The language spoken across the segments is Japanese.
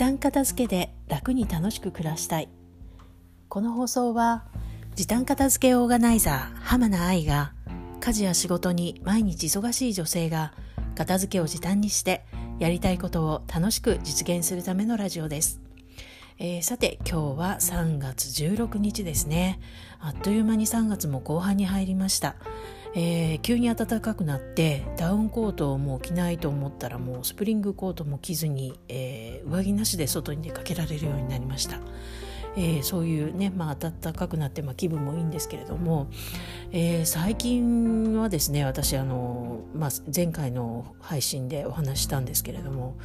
短片付けで楽に楽しく暮らしたい。この放送は時短片付けオーガナイザー浜名愛が、家事や仕事に毎日忙しい女性が片付けを時短にしてやりたいことを楽しく実現するためのラジオです。さて今日は3月16日ですね。あっという間に3月も後半に入りました。急に暖かくなってダウンコートをもう着ないと思ったら、もうスプリングコートも着ずに、上着なしで外に出かけられるようになりました。そういうね、暖かくなって、気分もいいんですけれども、最近はですね、私前回の配信でお話したんですけれども、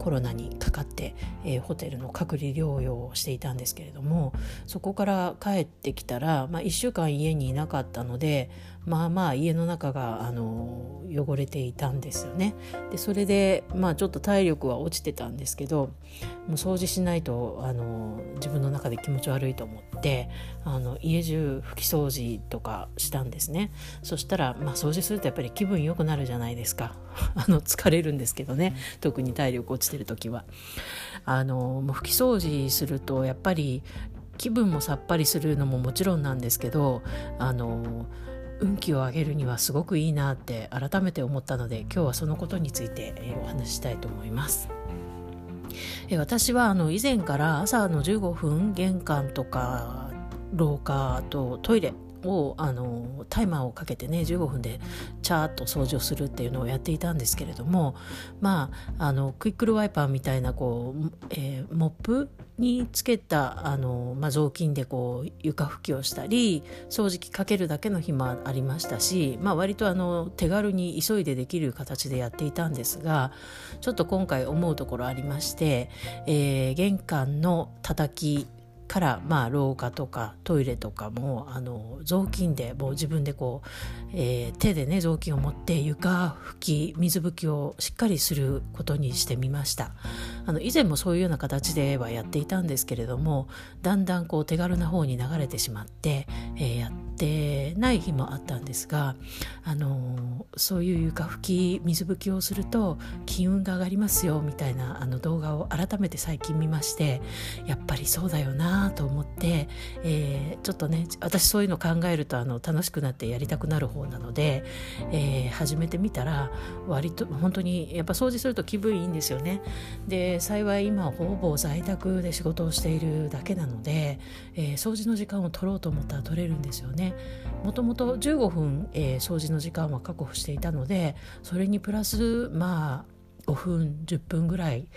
コロナにかかって、ホテルの隔離療養をしていたんですけれども、そこから帰ってきたら、1週間家にいなかったので、家の中が汚れていたんですよね。でそれで、ちょっと体力は落ちてたんですけど、もう掃除しないと自分の中で気持ち悪いと思って、家中拭き掃除とかしたんですね。そしたら、掃除するとやっぱり気分良くなるじゃないですか。疲れるんですけどね、特に体力落ちてる時はもう拭き掃除するとやっぱり気分もさっぱりするのももちろんなんですけど、運気を上げるにはすごくいいなって改めて思ったので、今日はそのことについてお話ししたいと思います。私は以前から朝の15分玄関とか廊下とトイレをタイマーをかけてね、15分でチャーッと掃除をするっていうのをやっていたんですけれども、クイックルワイパーみたいなモップにつけた雑巾で床拭きをしたり、掃除機かけるだけの日もありましたし、割と手軽に急いでできる形でやっていたんですが、ちょっと今回思うところありまして、玄関の叩きから廊下とかトイレとかも雑巾でもう自分で手でね、雑巾を持って床拭き水拭きをしっかりすることにしてみました。以前もそういうような形ではやっていたんですけれども、だんだん手軽な方に流れてしまって、やってない日もあったんですが、そういう床拭き水拭きをすると金運が上がりますよみたいな動画を改めて最近見まして、やっぱりそうだよなと思って、ちょっとね、私そういうの考えると楽しくなってやりたくなる方なので、始めてみたら割と本当にやっぱ掃除すると気分いいんですよね。で幸い今ほぼ在宅で仕事をしているだけなので、掃除の時間を取ろうと思ったら取れるんですよね。もともと15分、掃除の時間は確保していたので、それにプラス5分10分ぐらい、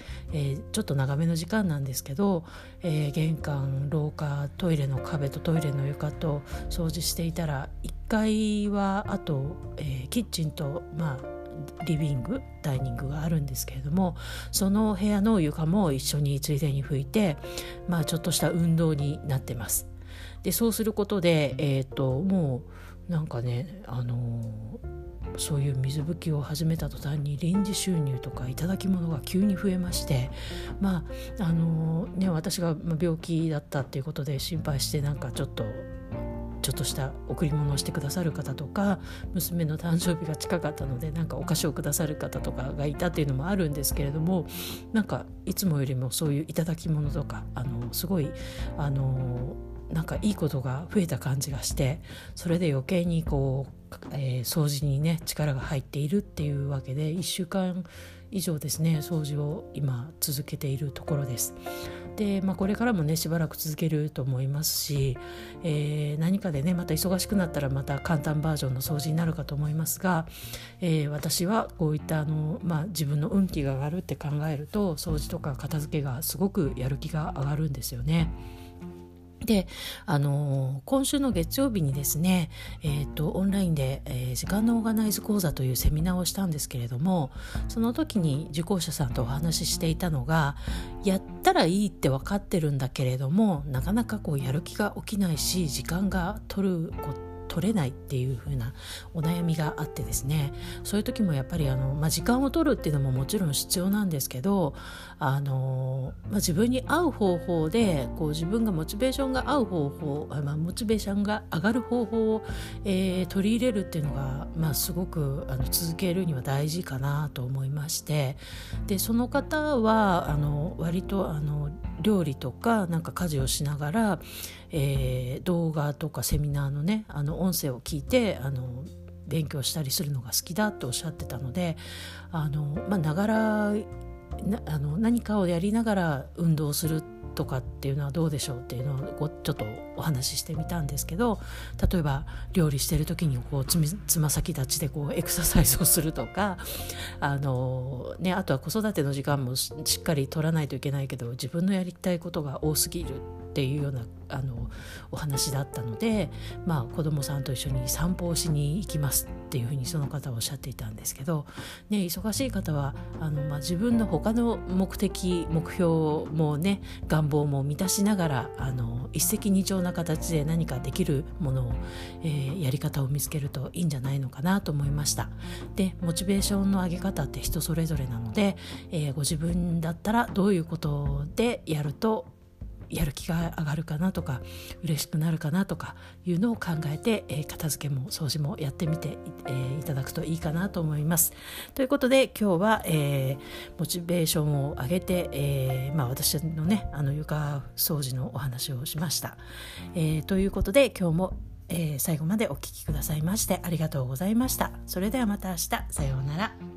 ちょっと長めの時間なんですけど、玄関廊下トイレの壁とトイレの床と掃除していたら、1階はあと、キッチンとリビングダイニングがあるんですけれども、その部屋の床も一緒についでに拭いて、ちょっとした運動になってます。でそうすることで、もうそういう水拭きを始めた途端に臨時収入とかいただき物が急に増えまして、私が病気だったっていうことで心配して、ちょっとした贈り物をしてくださる方とか、娘の誕生日が近かったのでお菓子をくださる方とかがいたっていうのもあるんですけれども、いつもよりもそういういただき物とかすごいいいことが増えた感じがして、それで余計に掃除にね力が入っているっていうわけで、1週間以上ですね掃除を今続けているところです。で、これからもねしばらく続けると思いますし、何かでねまた忙しくなったらまた簡単バージョンの掃除になるかと思いますが、私はこういった自分の運気が上がるって考えると、掃除とか片付けがすごくやる気が上がるんですよね。で今週の月曜日にですね、オンラインで、時間のオーガナイズ講座というセミナーをしたんですけれども、その時に受講者さんとお話ししていたのが、やったらいいって分かってるんだけれども、なかなかやる気が起きないし、時間が取取れないっていう風なお悩みがあってですね、そういう時もやっぱり時間を取るっていうのももちろん必要なんですけど、自分に合う方法でこう自分がモチベーションが合う方法、モチベーションが上がる方法を、取り入れるっていうのが、すごく続けるには大事かなと思いまして、でその方は割と料理とかなんか家事をしながら、動画とかセミナーのね音声を聞いて勉強したりするのが好きだとおっしゃってたので、ながら何かをやりながら運動するとかっていうのはどうでしょうっていうのをちょっとお話ししてみたんですけど、例えば料理してる時にこうつま先立ちでこうエクササイズをするとか、あとは子育ての時間もしっかり取らないといけないけど自分のやりたいことが多すぎるっていうようなお話だったので、子供さんと一緒に散歩をしに行きますっていうふうにその方はおっしゃっていたんですけど、忙しい方は自分の他の目標もね願望も満たしながら一石二鳥な形で何かできるものを、やり方を見つけるといいんじゃないのかなと思いました。でモチベーションの上げ方って人それぞれなので、ご自分だったらどういうことでやるとやる気が上がるかなとか嬉しくなるかなとかいうのを考えて、片付けも掃除もやってみて、いただくといいかなと思います。ということで今日は、モチベーションを上げて、私のね床掃除のお話をしました。ということで今日も、最後までお聞きくださいましてありがとうございました。それではまた明日。さようなら。